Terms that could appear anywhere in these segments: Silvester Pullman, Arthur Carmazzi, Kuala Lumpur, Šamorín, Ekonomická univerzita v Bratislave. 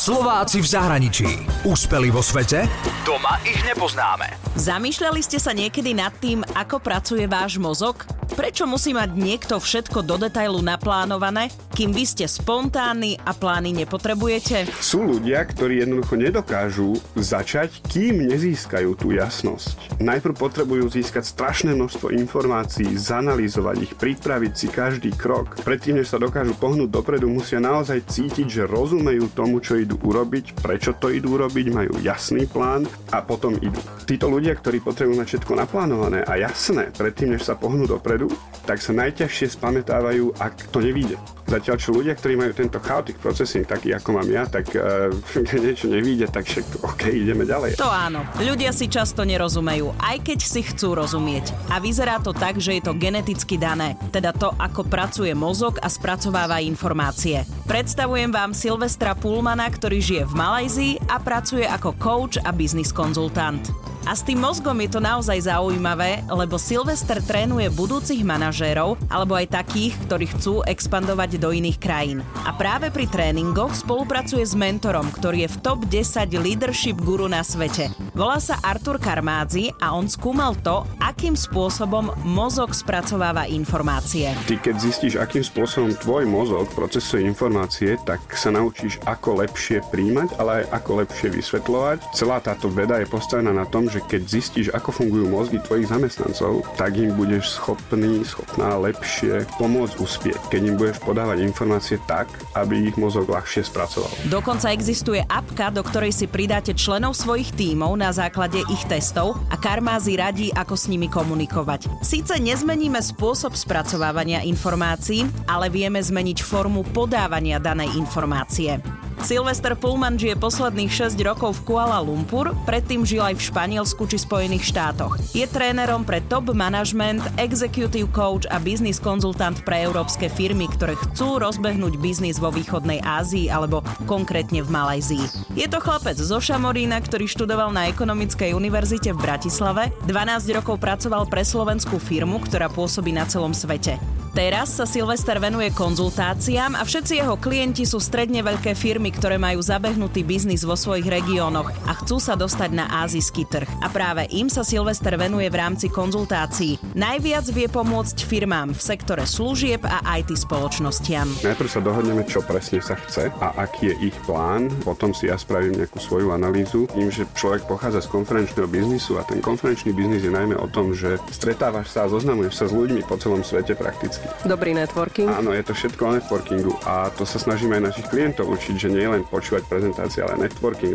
Slováci v zahraničí. Úspeli vo svete? Doma ich nepoznáme. Zamýšľali ste sa niekedy nad tým, ako pracuje váš mozog? Prečo musí mať niekto všetko do detailu naplánované, kým vy ste spontánni a plány nepotrebujete? Sú ľudia, ktorí jednoducho nedokážu začať, kým nezískajú tú jasnosť. Najprv potrebujú získať strašné množstvo informácií, zanalyzovať ich, pripraviť si každý krok. Predtým, než sa dokážu pohnúť dopredu, musia naozaj cítiť, že rozumejú tomu, čo idú urobiť, prečo to idú urobiť, majú jasný plán a potom idú. Títo ľudia, ktorí potrebujú mať všetko naplánované a jasné, predtým, než sa pohnú dopredu, tak sa najťažšie spamätávajú, ak to nevíde. Zatiaľ, čo ľudia, ktorí majú tento chaotic processing, taký ako mám ja, tak keď niečo nevíde, tak však OK, ideme ďalej. To áno. Ľudia si často nerozumejú, aj keď si chcú rozumieť. A vyzerá to tak, že je to geneticky dané, teda to, ako pracuje mozog a spracováva informácie. Predstavujem vám Silvestra Pullmana, ktorý žije v Malajzii a pracuje ako coach a business konzultant. A s tým mozgom je to naozaj zaujímavé, lebo Silvester trénuje budúcich manažérov alebo aj takých, ktorí chcú expandovať do iných krajín. A práve pri tréningoch spolupracuje s mentorom, ktorý je v top 10 leadership guru na svete. Volá sa Arthur Carmazzi a on skúmal to, akým spôsobom mozog spracováva informácie. Ty keď zistíš, akým spôsobom tvoj mozog procesuje informácie, tak sa naučíš, ako lepšie príjmať, ale aj ako lepšie vysvetľovať. Celá táto veda je postavená na tom, že keď zistíš, ako fungujú mozgy tvojich zamestnancov, tak im budeš schopná lepšie pomôcť uspieť, keď im budeš podávať informácie tak, aby ich mozog ľahšie spracoval. Dokonca existuje apka, do ktorej si pridáte členov svojich tímov na základe ich testov a Carmazzi radí, ako s nimi komunikovať. Síce nezmeníme spôsob spracovávania informácií, ale vieme zmeniť formu podávania danej informácie. Silvester Pullman žije posledných 6 rokov v Kuala Lumpur, predtým žil aj v Španielsku či Spojených štátoch. Je trénerom pre top management, executive coach a business konzultant pre európske firmy, ktoré chcú rozbehnúť biznis vo východnej Ázii alebo konkrétne v Malajzii. Je to chlapec zo Šamorína, ktorý študoval na Ekonomickej univerzite v Bratislave, 12 rokov pracoval pre slovenskú firmu, ktorá pôsobí na celom svete. Teraz sa Silvester venuje konzultáciám a všetci jeho klienti sú stredne veľké firmy, ktoré majú zabehnutý biznis vo svojich regiónoch a chcú sa dostať na ázijský trh. A práve im sa Silvester venuje v rámci konzultácií. Najviac vie pomôcť firmám v sektore služieb a IT spoločnostiam. Najprv sa dohodneme, čo presne sa chce a aký je ich plán. Potom si ja spravím nejakú svoju analýzu. Tým, že človek pochádza z konferenčného biznisu a ten konferenčný biznis je najmä o tom, že stretávaš sa a zoznamuješ sa s ľuďmi po celom svete prakticky. Dobrý networking. Áno, je to všetko o networkingu a to sa snažíme aj našich klientov učiť, že nie len počúvať prezentácie, ale networking.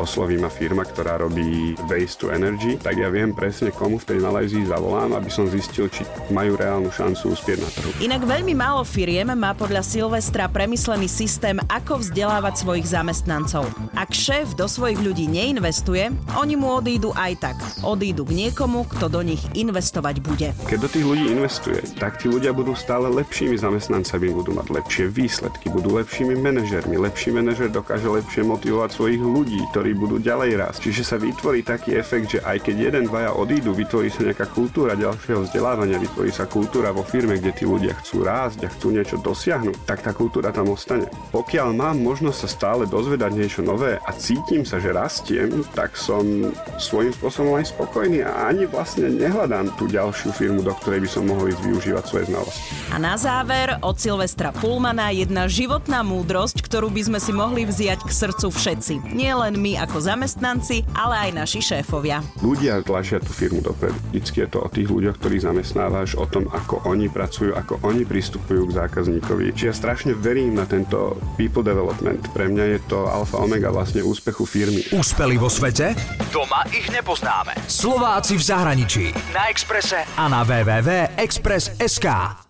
Osloví ma firma, ktorá robí waste to energy, tak ja viem presne, komu v tej Malajzii zavolám, aby som zistil, či majú reálnu šancu uspieť na trhu. Inak veľmi málo firiem má podľa Silvestra premyslený systém, ako vzdelávať svojich zamestnancov. Ak šéf do svojich ľudí neinvestuje, oni mu odídu aj tak. Odídu k niekomu, kto do nich investovať bude. Keď do tých ľudí investuje, tak tí ľudia budú stále lepšími zamestnancami, budú mať lepšie výsledky, budú lepšími manažermi. Lepší manažer dokáže lepšie motivovať svojich ľudí, ktorí budú ďalej rásť. Čiže sa vytvorí taký efekt, že aj keď jeden, dvaja odídu, vytvorí sa nejaká kultúra ďalšieho vzdelávania, vytvorí sa kultúra vo firme, kde tí ľudia chcú rásť a chcú niečo dosiahnuť, tak tá kultúra tam ostane. Pokiaľ mám možnosť sa stále dozvedať niečo nové a cítim sa, že rastiem, tak som svojím spôsobom aj spokojný a ani vlastne nehľadám tú ďalšiu firmu, do ktorej by som mohol ísť užívať svoje znalosti. A na záver od Silvestra Pullmana jedna životná múdrosť, ktorú by sme si mohli vziať k srdcu všetci. Nie len my ako zamestnanci, ale aj naši šéfovia. Ľudia tlačia tú firmu dopredu. Vždycky je to o tých ľuďoch, ktorých zamestnávaš, o tom, ako oni pracujú, ako oni pristupujú k zákazníkovi. Čiže ja strašne verím na tento people development. Pre mňa je to alfa omega vlastne úspechu firmy. Úspeli vo svete? Doma ich nepoznáme. Slováci v zahraničí. Na Exprese a na www.express.sk